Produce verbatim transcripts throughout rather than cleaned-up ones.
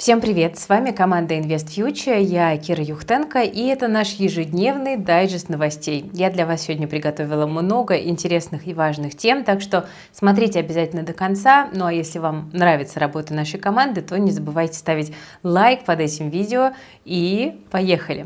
Всем привет! С вами команда Invest Future, я Кира Юхтенко, и это наш ежедневный дайджест новостей. Я для вас сегодня приготовила много интересных и важных тем, так что смотрите обязательно до конца. Ну а если вам нравится работа нашей команды, то не забывайте ставить лайк под этим видео, и поехали!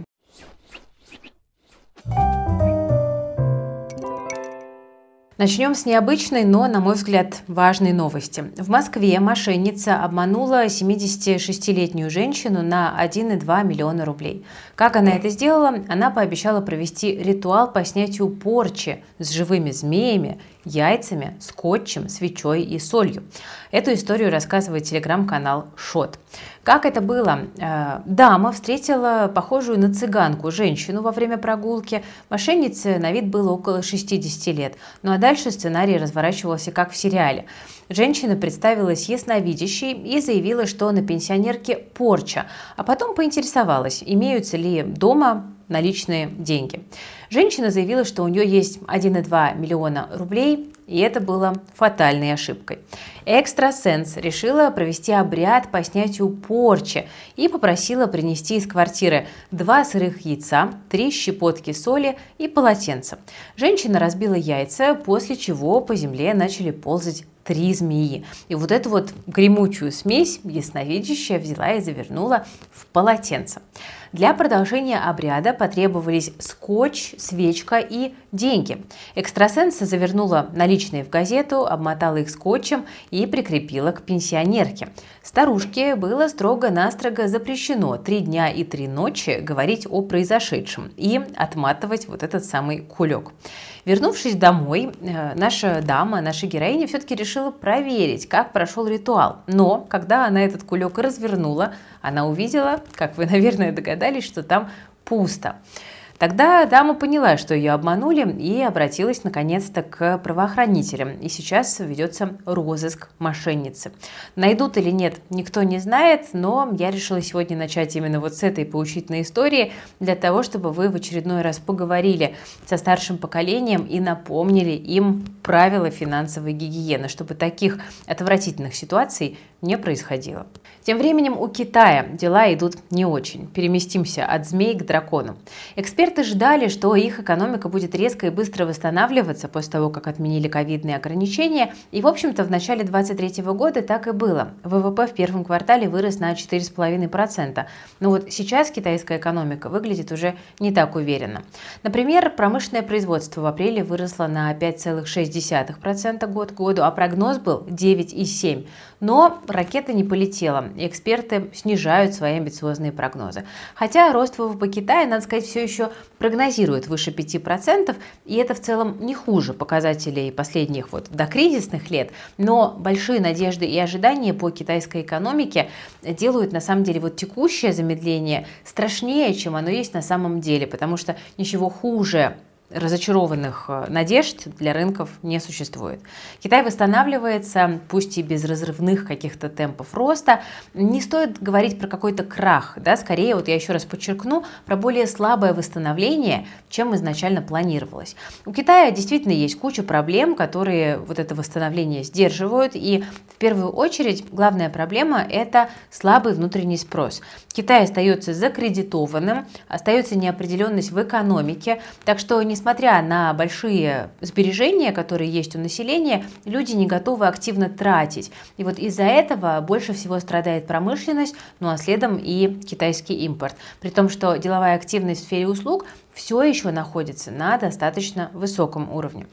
Начнем с необычной, но, на мой взгляд, важной новости. В Москве мошенница обманула семидесятишестилетнюю женщину на один и две десятых миллиона рублей. Как она это сделала? Она пообещала провести ритуал по снятию порчи с живыми змеями, яйцами, скотчем, свечой и солью. Эту историю рассказывает телеграм-канал Шот. Как это было? Дама встретила похожую на цыганку женщину во время прогулки. Мошеннице на вид было около шестидесяти лет. Ну а дальше сценарий разворачивался как в сериале. Женщина представилась ясновидящей и заявила, что на пенсионерке порча, а потом поинтересовалась, имеются ли дома наличные деньги. Женщина заявила, что у нее есть один и две десятых миллиона рублей, и это было фатальной ошибкой. Экстрасенс решила провести обряд по снятию порчи и попросила принести из квартиры два сырых яйца, три щепотки соли и полотенце. Женщина разбила яйца, после чего по земле начали ползать три змеи. И вот эту вот гремучую смесь ясновидящая взяла и завернула в полотенце. Для продолжения обряда потребовались скотч, свечка и деньги. Экстрасенса завернула наличные в газету, обмотала их скотчем и прикрепила к пенсионерке. Старушке было строго-настрого запрещено три дня и три ночи говорить о произошедшем и отматывать вот этот самый кулек. Вернувшись домой, наша дама, наша героиня все-таки решила проверить, как прошел ритуал. Но когда она этот кулек развернула, она увидела, как вы, наверное, догадались, что там пусто. Тогда дама поняла, что ее обманули, и обратилась наконец-то к правоохранителям. И сейчас ведется розыск мошенницы. Найдут или нет, никто не знает, но я решила сегодня начать именно вот с этой поучительной истории, для того, чтобы вы в очередной раз поговорили со старшим поколением и напомнили им правила финансовой гигиены, чтобы таких отвратительных ситуаций не происходило. Тем временем у Китая дела идут не очень. Переместимся от змей к драконам. Эксперты ждали, что их экономика будет резко и быстро восстанавливаться после того, как отменили ковидные ограничения. И, в общем-то, в начале две тысячи двадцать третьего года так и было. ВВП в первом квартале вырос на четыре и пять десятых процента. Но вот сейчас китайская экономика выглядит уже не так уверенно. Например, промышленное производство в апреле выросло на пять и шесть десятых процента год к году, а прогноз был девять и семь десятых процента. Но ракета не полетела, и эксперты снижают свои амбициозные прогнозы. Хотя рост ВВП Китая, надо сказать, все еще прогнозирует выше пяти процентов, и это в целом не хуже показателей последних вот докризисных лет, но большие надежды и ожидания по китайской экономике делают на самом деле вот текущее замедление страшнее, чем оно есть на самом деле, потому что ничего хуже разочарованных надежд для рынков не существует. Китай восстанавливается, пусть и без разрывных каких-то темпов роста. Не стоит говорить про какой-то крах, да, скорее, вот я еще раз подчеркну, про более слабое восстановление, чем изначально планировалось. У Китая действительно есть куча проблем, которые вот это восстановление сдерживают, и в первую очередь главная проблема – это слабый внутренний спрос. Китай остается закредитованным, остается неопределенность в экономике, так что не Несмотря на большие сбережения, которые есть у населения, люди не готовы активно тратить. И вот из-за этого больше всего страдает промышленность, ну а следом и китайский импорт. При том, что деловая активность в сфере услуг все еще находится на достаточно высоком уровне.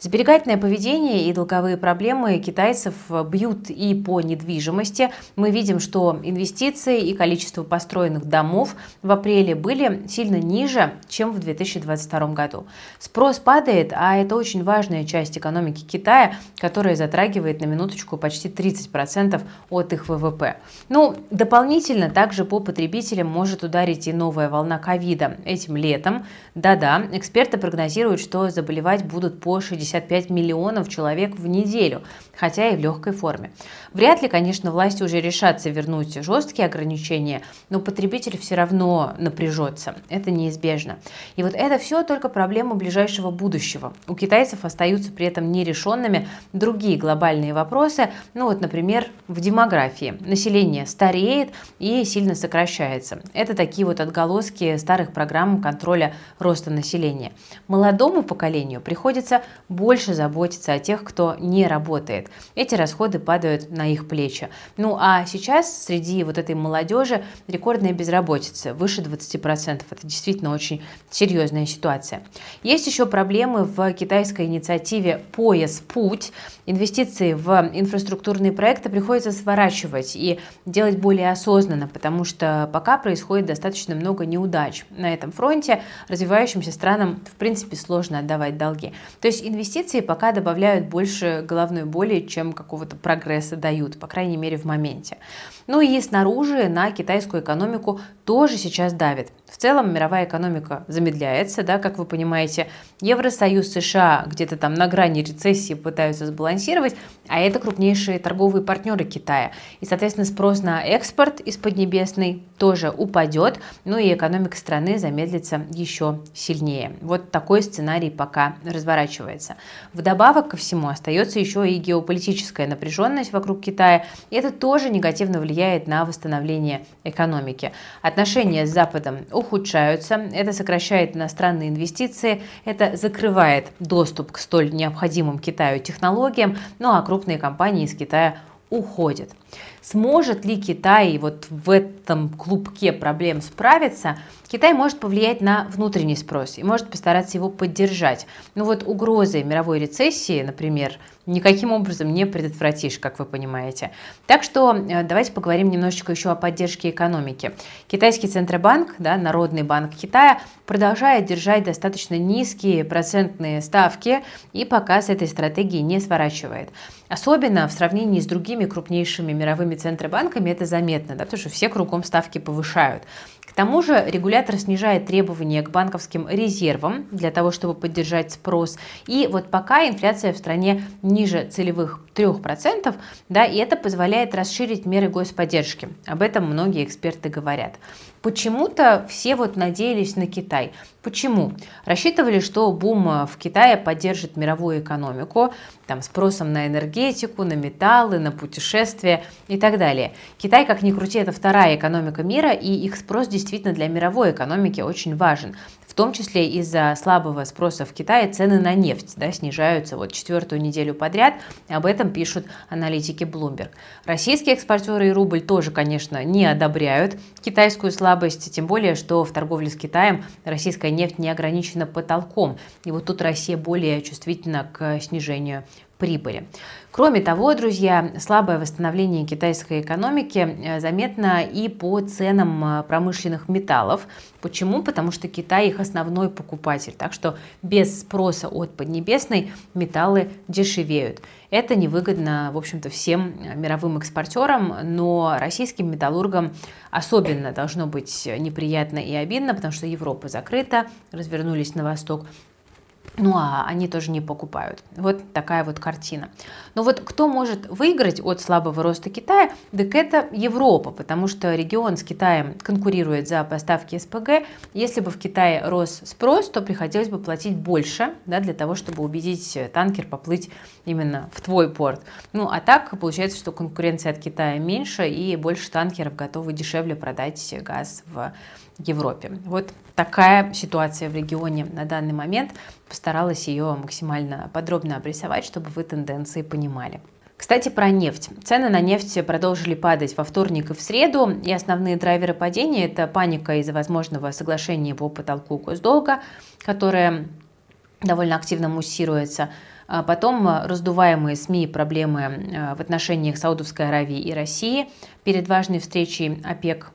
Сберегательное поведение и долговые проблемы китайцев бьют и по недвижимости. Мы видим, что инвестиции и количество построенных домов в апреле были сильно ниже, чем в две тысячи двадцать втором году. Спрос падает, а это очень важная часть экономики Китая, которая затрагивает на минуточку почти тридцать процентов от их ВВП. Ну, дополнительно также по потребителям может ударить и новая волна ковида этим летом. Причем, да-да, эксперты прогнозируют, что заболевать будут по шестьдесят пять миллионов человек в неделю, хотя и в легкой форме. Вряд ли, конечно, власти уже решатся вернуть жесткие ограничения, но потребитель все равно напряжется. Это неизбежно. И вот это все только проблема ближайшего будущего. У китайцев остаются при этом нерешенными другие глобальные вопросы, ну вот, например, в демографии. Население стареет и сильно сокращается. Это такие вот отголоски старых программ контроля роста населения. Молодому поколению приходится больше заботиться о тех, кто не работает. Эти расходы падают на их плечи. Ну а сейчас среди вот этой молодежи рекордная безработица, выше двадцати процентов. Это действительно очень серьезная ситуация. Есть еще проблемы в китайской инициативе «Пояс путь». Инвестиции в инфраструктурные проекты приходится сворачивать и делать более осознанно, потому что пока происходит достаточно много неудач. На этом фронте развивающимся странам, в принципе, сложно отдавать долги. То есть инвестиции пока добавляют больше головной боли, чем какого-то прогресса дают, по крайней мере, в моменте. Ну и снаружи на китайскую экономику тоже сейчас давит. В целом мировая экономика замедляется, да, как вы понимаете. Евросоюз, США где-то там на грани рецессии пытаются сбалансировать, а это крупнейшие торговые партнеры Китая. И, соответственно, спрос на экспорт из Поднебесной тоже упадет, ну и экономика страны замедлится еще сильнее. Вот такой сценарий пока разворачивается. Вдобавок ко всему остается еще и геополитическая напряженность вокруг Китая. И это тоже негативно влияет на восстановление экономики. Отношения с Западом ухудшаются, это сокращает иностранные инвестиции, это закрывает доступ к столь необходимым Китаю технологиям, ну а крупные компании из Китая уходят. Сможет ли Китай вот в этом клубке проблем справиться? Китай может повлиять на внутренний спрос и может постараться его поддержать. Но вот угрозы мировой рецессии, например, никаким образом не предотвратишь, как вы понимаете. Так что давайте поговорим немножечко еще о поддержке экономики. Китайский Центробанк, да, Народный банк Китая, продолжает держать достаточно низкие процентные ставки и пока с этой стратегии не сворачивает. Особенно в сравнении с другими крупнейшими мировыми центробанками это заметно, да, потому что все кругом ставки повышают. К тому же регулятор снижает требования к банковским резервам для того, чтобы поддержать спрос. И вот пока инфляция в стране ниже целевых трёх процентов, да, и это позволяет расширить меры господдержки. Об этом многие эксперты говорят. Почему-то все вот надеялись на Китай. Почему? Рассчитывали, что бум в Китае поддержит мировую экономику, там, спросом на энергетику, на металлы, на путешествия и так далее. Китай, как ни крути, это вторая экономика мира, и их спрос действительно для мировой экономики очень важен. В том числе из-за слабого спроса в Китае цены на нефть, да, снижаются вот четвертую неделю подряд. Об этом пишут аналитики Bloomberg. Российские экспортеры и рубль тоже, конечно, не одобряют китайскую слабость, тем более, что в торговле с Китаем российская нефть не ограничена потолком. И вот тут Россия более чувствительна к снижению прибыли. Кроме того, друзья, слабое восстановление китайской экономики заметно и по ценам промышленных металлов. Почему? Потому что Китай их основной покупатель, так что без спроса от Поднебесной металлы дешевеют. Это невыгодно, в общем-то, всем мировым экспортерам, но российским металлургам особенно должно быть неприятно и обидно, потому что Европа закрыта, развернулись на восток. Ну, а они тоже не покупают. Вот такая вот картина. Но вот кто может выиграть от слабого роста Китая, так это Европа, потому что регион с Китаем конкурирует за поставки СПГ. Если бы в Китае рос спрос, то приходилось бы платить больше, да, для того, чтобы убедить танкер поплыть именно в твой порт. Ну, а так получается, что конкуренция от Китая меньше, и больше танкеров готовы дешевле продать газ в Европе. Вот такая ситуация в регионе на данный момент. Постаралась ее максимально подробно обрисовать, чтобы вы тенденции понимали. Кстати, про нефть. Цены на нефть продолжили падать во вторник и в среду, и основные драйверы падения – это паника из-за возможного соглашения по потолку госдолга, которое довольно активно муссируется. Потом раздуваемые СМИ проблемы в отношениях Саудовской Аравии и России, перед важной встречей ОПЕК+.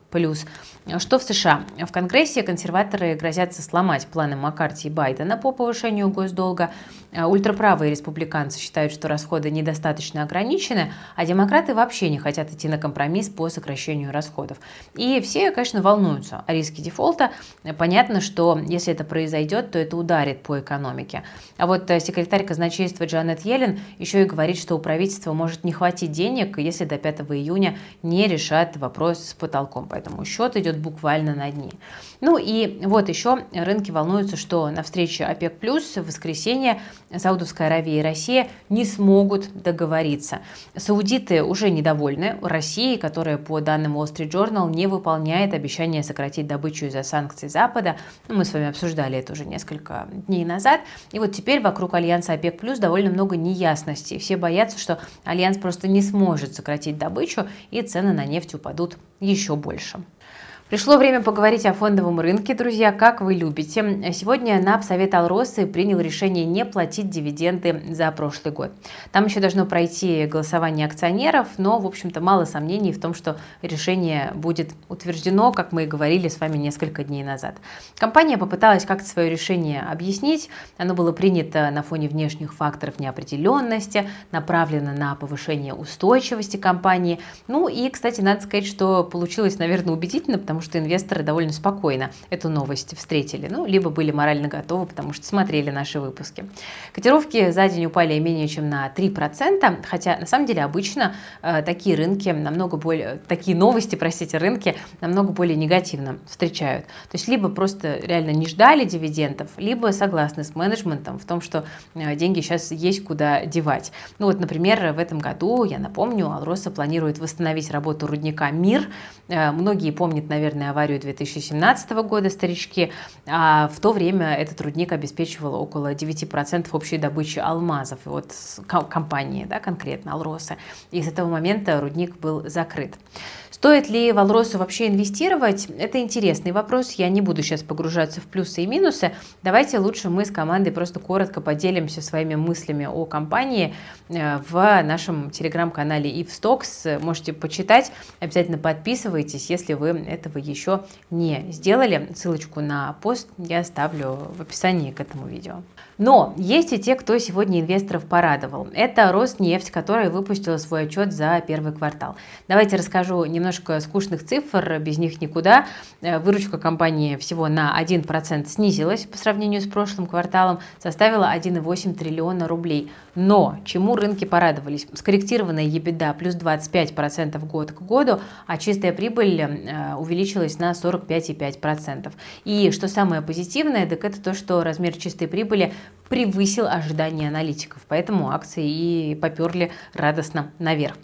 Что в США? В Конгрессе консерваторы грозятся сломать планы Маккарти и Байдена по повышению госдолга. Ультраправые республиканцы считают, что расходы недостаточно ограничены, а демократы вообще не хотят идти на компромисс по сокращению расходов. И все, конечно, волнуются о риске дефолта. Понятно, что если это произойдет, то это ударит по экономике. А вот секретарь казначейства Джанет Йеллен еще и говорит, что у правительства может не хватить денег, если до пятого июня не решат вопрос с потолком. Поэтому счет идет буквально на дни. Ну и вот еще рынки волнуются, что на встрече ОПЕК+, в воскресенье Саудовская Аравия и Россия не смогут договориться. Саудиты уже недовольны Россией, которая, по данным Wall Street Journal, не выполняет обещание сократить добычу из-за санкций Запада. Ну, мы с вами обсуждали это уже несколько дней назад. И вот теперь вокруг альянса ОПЕК+, довольно много неясностей. Все боятся, что альянс просто не сможет сократить добычу, и цены на нефть упадут еще больше. Пришло время поговорить о фондовом рынке, друзья, как вы любите. Сегодня НАП Совет Алросы принял решение не платить дивиденды за прошлый год. Там еще должно пройти голосование акционеров, но, в общем-то, мало сомнений в том, что решение будет утверждено, как мы и говорили с вами несколько дней назад. Компания попыталась как-то свое решение объяснить. Оно было принято на фоне внешних факторов неопределенности, направлено на повышение устойчивости компании. Ну и, кстати, надо сказать, что получилось, наверное, убедительно, потому что что инвесторы довольно спокойно эту новость встретили, ну, либо были морально готовы, потому что смотрели наши выпуски. Котировки за день упали менее чем на три процента, хотя на самом деле обычно э, такие рынки намного более, такие новости, простите, рынки намного более негативно встречают. То есть либо просто реально не ждали дивидендов, либо согласны с менеджментом в том, что э, деньги сейчас есть куда девать. Ну вот, например, в этом году, я напомню, Алроса планирует восстановить работу рудника Мир. Э, многие помнят, наверное, аварию две тысячи семнадцатого года, старички, а в то время этот рудник обеспечивал около девяти процентов общей добычи алмазов, вот компании, да, конкретно Алроса, и с этого момента рудник был закрыт. Стоит ли в Алросу вообще инвестировать? Это интересный вопрос, я не буду сейчас погружаться в плюсы и минусы, давайте лучше мы с командой просто коротко поделимся своими мыслями о компании в нашем телеграм-канале Ивстокс, можете почитать, обязательно подписывайтесь, если вы этого еще не сделали, ссылочку на пост я оставлю в описании к этому видео. Но есть и те, кто сегодня инвесторов порадовал. Это Роснефть, которая выпустила свой отчет за первый квартал. Давайте расскажу немножко скучных цифр, без них никуда. Выручка компании всего на один процент снизилась по сравнению с прошлым кварталом, составила один и восемь триллиона рублей. Но чему рынки порадовались? Скорректированная EBITDA плюс двадцать пять процентов год к году, а чистая прибыль увеличилась на сорок пять и пять процентов. И что самое позитивное, так это то, что размер чистой прибыли превысил ожидания аналитиков, поэтому акции и поперли радостно наверх.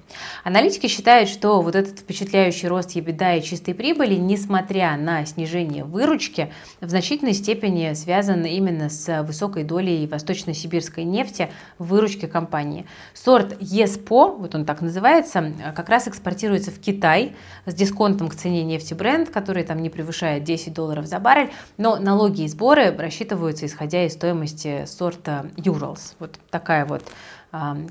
Аналитики считают, что вот этот впечатляющий рост EBITDA и чистой прибыли, несмотря на снижение выручки, в значительной степени связан именно с высокой долей восточно-сибирской нефти в выручке компании. Сорт и эс пи о, вот он так называется, как раз экспортируется в Китай с дисконтом к цене нефти Brent, который там не превышает десять долларов за баррель, но налоги и сборы рассчитываются исходя из стоимости сорта Юралс. Вот такая вот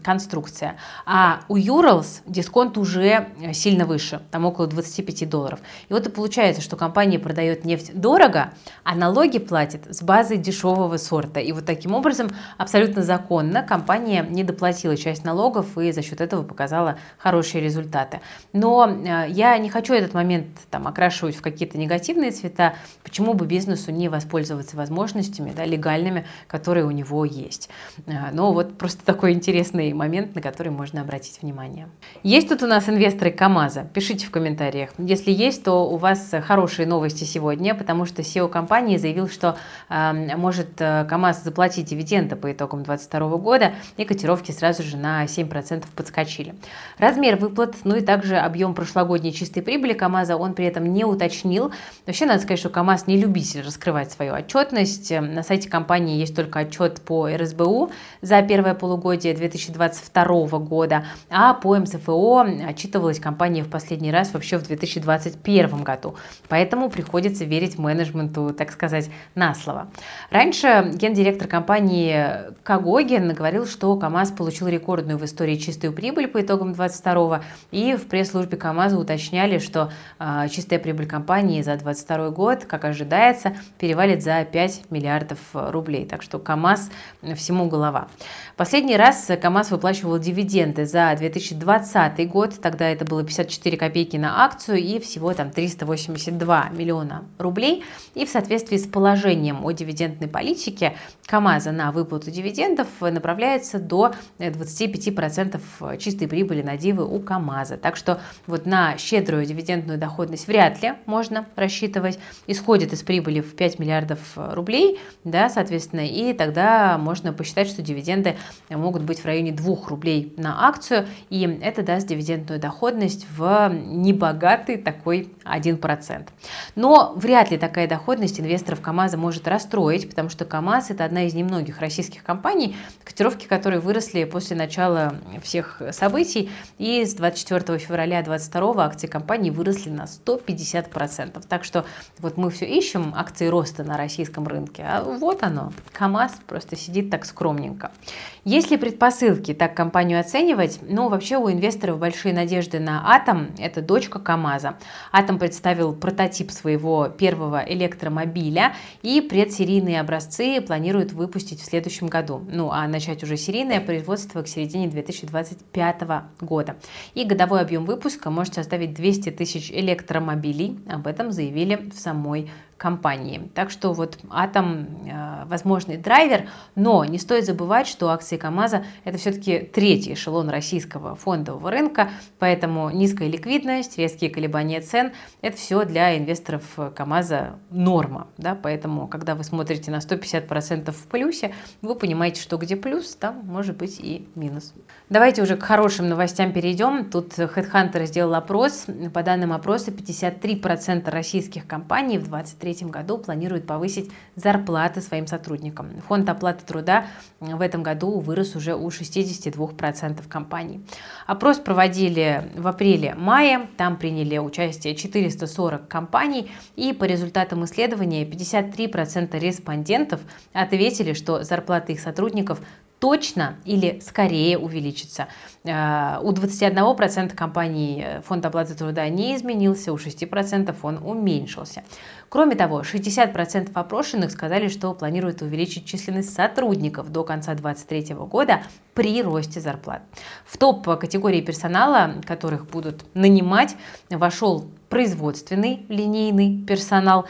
конструкция. А у Юралс дисконт уже сильно выше, там около двадцати пяти долларов. И вот и получается, что компания продает нефть дорого, а налоги платит с базы дешевого сорта. И вот таким образом абсолютно законно компания не доплатила часть налогов и за счет этого показала хорошие результаты. Но я не хочу этот момент там окрашивать в какие-то негативные цвета. Почему бы бизнесу не воспользоваться возможностями, да, легальными, которые у него есть? Но вот просто такой интересный Интересный момент, на который можно обратить внимание. Есть тут у нас инвесторы КАМАЗа? Пишите в комментариях. Если есть, то у вас хорошие новости сегодня, потому что си и о компании заявил, что э, может э, КАМАЗ заплатить дивиденды по итогам две тысячи двадцать второго года, и котировки сразу же на семь процентов подскочили. Размер выплат, ну и также объем прошлогодней чистой прибыли КАМАЗа он при этом не уточнил. Вообще надо сказать, что КАМАЗ не любитель раскрывать свою отчетность. На сайте компании есть только отчет по эр эс бэ у за первое полугодие две тысячи двадцатого две тысячи двадцать второго года, а по МСФО отчитывалась компания в последний раз вообще в две тысячи двадцать первом году. Поэтому приходится верить менеджменту, так сказать, на слово. Раньше гендиректор компании Кагоги говорил, что КАМАЗ получил рекордную в истории чистую прибыль по итогам двадцать второго, и в пресс-службе КАМАЗа уточняли, что э, чистая прибыль компании за двадцать второй год, как ожидается, перевалит за пять миллиардов рублей. Так что КАМАЗ всему голова. Последний раз КАМАЗ выплачивал дивиденды за две тысячи двадцатый год, тогда это было пятьдесят четыре копейки на акцию и всего там триста восемьдесят два миллиона рублей. И в соответствии с положением о дивидендной политике КАМАЗа на выплату дивидендов направляется до двадцати пяти процентов чистой прибыли на дивы у КАМАЗа. Так что вот на щедрую дивидендную доходность вряд ли можно рассчитывать. Исходит из прибыли в пять миллиардов рублей, да, соответственно, и тогда можно посчитать, что дивиденды могут быть в районе двух рублей на акцию, и это даст дивидендную доходность в небогатый такой один процент. Но вряд ли такая доходность инвесторов КАМАЗа может расстроить, потому что КАМАЗ — это одна из немногих российских компаний, котировки которой выросли после начала всех событий, и с двадцать четвёртого февраля две тысячи двадцать второго акции компании выросли на сто пятьдесят процентов. Так что вот мы все ищем акции роста на российском рынке, а вот оно, КАМАЗ просто сидит так скромненько. Есть ли предпосылки так компанию оценивать? Ну, вообще у инвесторов большие надежды на Атом, это дочка КАМАЗа. Атом представил прототип своего первого электромобиля, и предсерийные образцы планируют выпустить в следующем году. Ну, а начать уже серийное производство к середине две тысячи двадцать пятого года. И годовой объем выпуска может составить двести тысяч электромобилей, об этом заявили в самой компании. Так что вот Атом э, возможный драйвер, но не стоит забывать, что акции КАМАЗа — это все-таки третий эшелон российского фондового рынка, поэтому низкая ликвидность, резкие колебания цен — это все для инвесторов КАМАЗа норма, да? Поэтому когда вы смотрите на сто пятьдесят процентов в плюсе, вы понимаете, что где плюс, там может быть и минус. Давайте уже к хорошим новостям перейдем. Тут Headhunter сделал опрос. По данным опроса, пятьдесят три процента российских компаний в две тысячи двадцать третьем году планирует повысить зарплаты своим сотрудникам. Фонд оплаты труда в этом году вырос уже у шестидесяти двух процентов компаний. Опрос проводили в апреле-мае, там приняли участие четыреста сорок компаний, и по результатам исследования пятьдесят три процента респондентов ответили, что зарплаты их сотрудников точно или скорее увеличится. У двадцати одного процента компаний фонд оплаты труда не изменился, у шести процентов он уменьшился. Кроме того, шестьдесят процентов опрошенных сказали, что планируют увеличить численность сотрудников до конца две тысячи двадцать третьего года при росте зарплат. В топ-категории персонала, которых будут нанимать, вошел производственный, линейный персонал,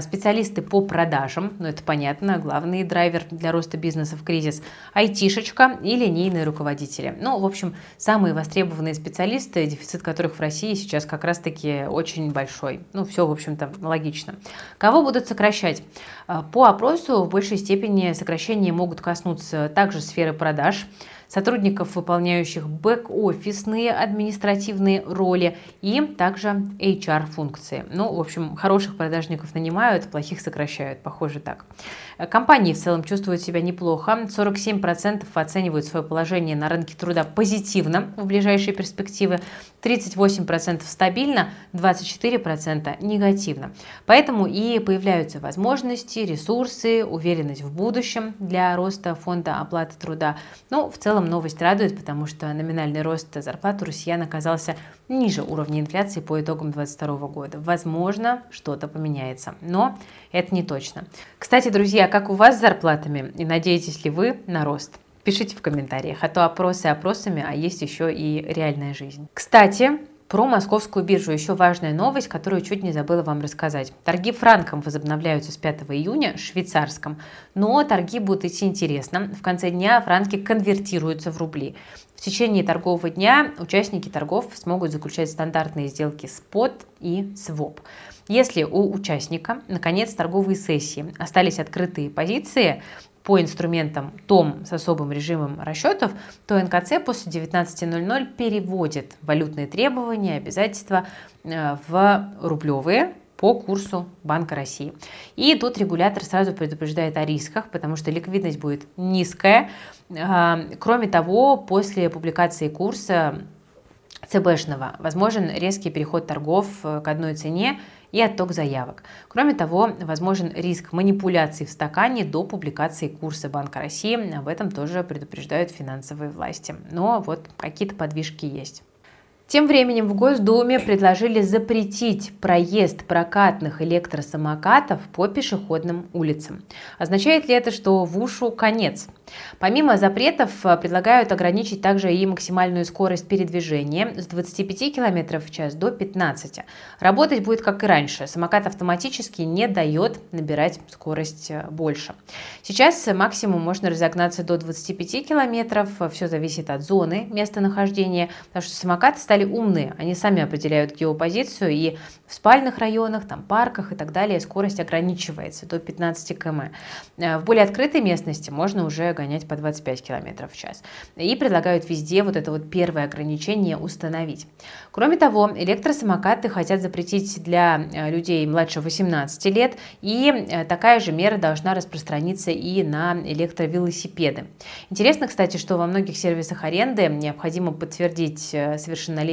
специалисты по продажам, ну это понятно, главный драйвер для роста бизнеса в кризис, айтишечка и линейные руководители. Ну, в общем, самые востребованные специалисты, дефицит которых в России сейчас как раз-таки очень большой. Ну, все, в общем-то, логично. Кого будут сокращать? По опросу в большей степени сокращения могут коснуться также сферы продаж, сотрудников, выполняющих бэк-офисные административные роли и также эйч ар-функции. Ну, в общем, хороших продажников нанимают, плохих сокращают, похоже так. Компании в целом чувствуют себя неплохо. сорок семь процентов оценивают свое положение на рынке труда позитивно в ближайшие перспективы, тридцать восемь процентов стабильно, двадцать четыре процента негативно. Поэтому и появляются возможности, ресурсы, уверенность в будущем для роста фонда оплаты труда. Ну, в целом новость радует, потому что номинальный рост зарплат у россиян оказался ниже уровня инфляции по итогам две тысячи двадцать второго года. Возможно, что-то поменяется, но это не точно. Кстати, друзья, как у вас с зарплатами и надеетесь ли вы на рост? Пишите в комментариях, а то опросы опросами, а есть еще и реальная жизнь. Кстати, про Московскую биржу еще важная новость, которую чуть не забыла вам рассказать. Торги франком возобновляются с пятого июня, швейцарском, но торги будут идти интересно. В конце дня франки конвертируются в рубли. В течение торгового дня участники торгов смогут заключать стандартные сделки спот и своп. Если у участника, наконец, торговые сессии остались открытые позиции по инструментам ТОМ с особым режимом расчетов, то эн ка цэ после девятнадцати ноль-ноль переводит валютные требования, обязательства в рублевые по курсу Банка России. И тут регулятор сразу предупреждает о рисках, потому что ликвидность будет низкая. Кроме того, после публикации курса ЦБшного возможен резкий переход торгов к одной цене и отток заявок. Кроме того, возможен риск манипуляций в стакане до публикации курса Банка России. Об этом тоже предупреждают финансовые власти. Но вот какие-то подвижки есть. Тем временем в Госдуме предложили запретить проезд прокатных электросамокатов по пешеходным улицам. Означает ли это, что ВУШу конец? Помимо запретов, предлагают ограничить также и максимальную скорость передвижения с двадцати пяти километров в час до пятнадцати. Работать будет как и раньше. Самокат автоматически не дает набирать скорость больше. Сейчас максимум можно разогнаться до двадцати пяти километров. Все зависит от зоны местонахождения, потому что самокаты стали умные, они сами определяют геопозицию, и в спальных районах, там, парках и так далее скорость ограничивается до пятнадцати километров в час. В более открытой местности можно уже гонять по двадцать пять километров в час. И предлагают везде вот это вот первое ограничение установить. Кроме того, электросамокаты хотят запретить для людей младше восемнадцати лет, и такая же мера должна распространиться и на электровелосипеды. Интересно, кстати, что во многих сервисах аренды необходимо подтвердить совершеннолетие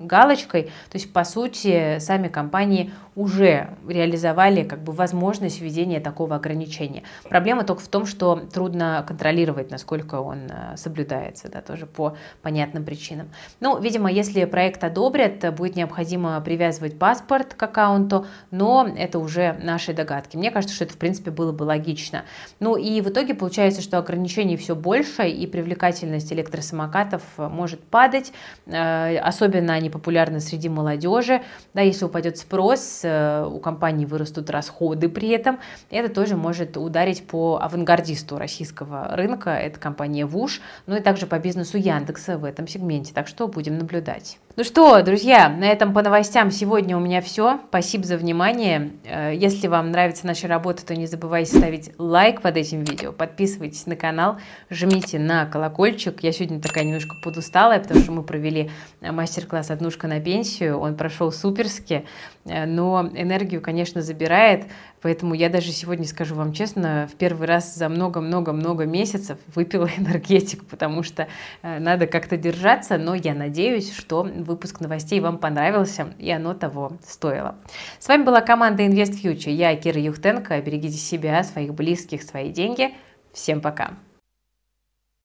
галочкой, то есть по сути сами компании уже реализовали как бы возможность введения такого ограничения. Проблема только в том, что трудно контролировать, насколько он соблюдается, да, тоже по понятным причинам. Ну, видимо, если проект одобрят, будет необходимо привязывать паспорт к аккаунту, но это уже наши догадки. Мне кажется, что это в принципе было бы логично. Ну и в итоге получается, что ограничений все больше, и привлекательность электросамокатов может падать. Особенно они популярны среди молодежи, да, если упадет спрос, у компаний вырастут расходы при этом. Это тоже может ударить по авангардисту российского рынка, это компания ВУШ, ну и также по бизнесу Яндекса в этом сегменте, так что будем наблюдать. Ну что, друзья, на этом по новостям сегодня у меня все. Спасибо за внимание. Если вам нравится наша работа, то не забывайте ставить лайк под этим видео, подписывайтесь на канал, жмите на колокольчик. Я сегодня такая немножко подусталая, потому что мы провели мастер-класс «Однушка на пенсию», он прошел суперски, но энергию, конечно, забирает, поэтому я даже сегодня, скажу вам честно, в первый раз за много-много-много месяцев выпила энергетик, потому что надо как-то держаться, но я надеюсь, что выпуск новостей вам понравился, и оно того стоило. С вами была команда Invest Future, я Кира Юхтенко, берегите себя, своих близких, свои деньги, всем пока!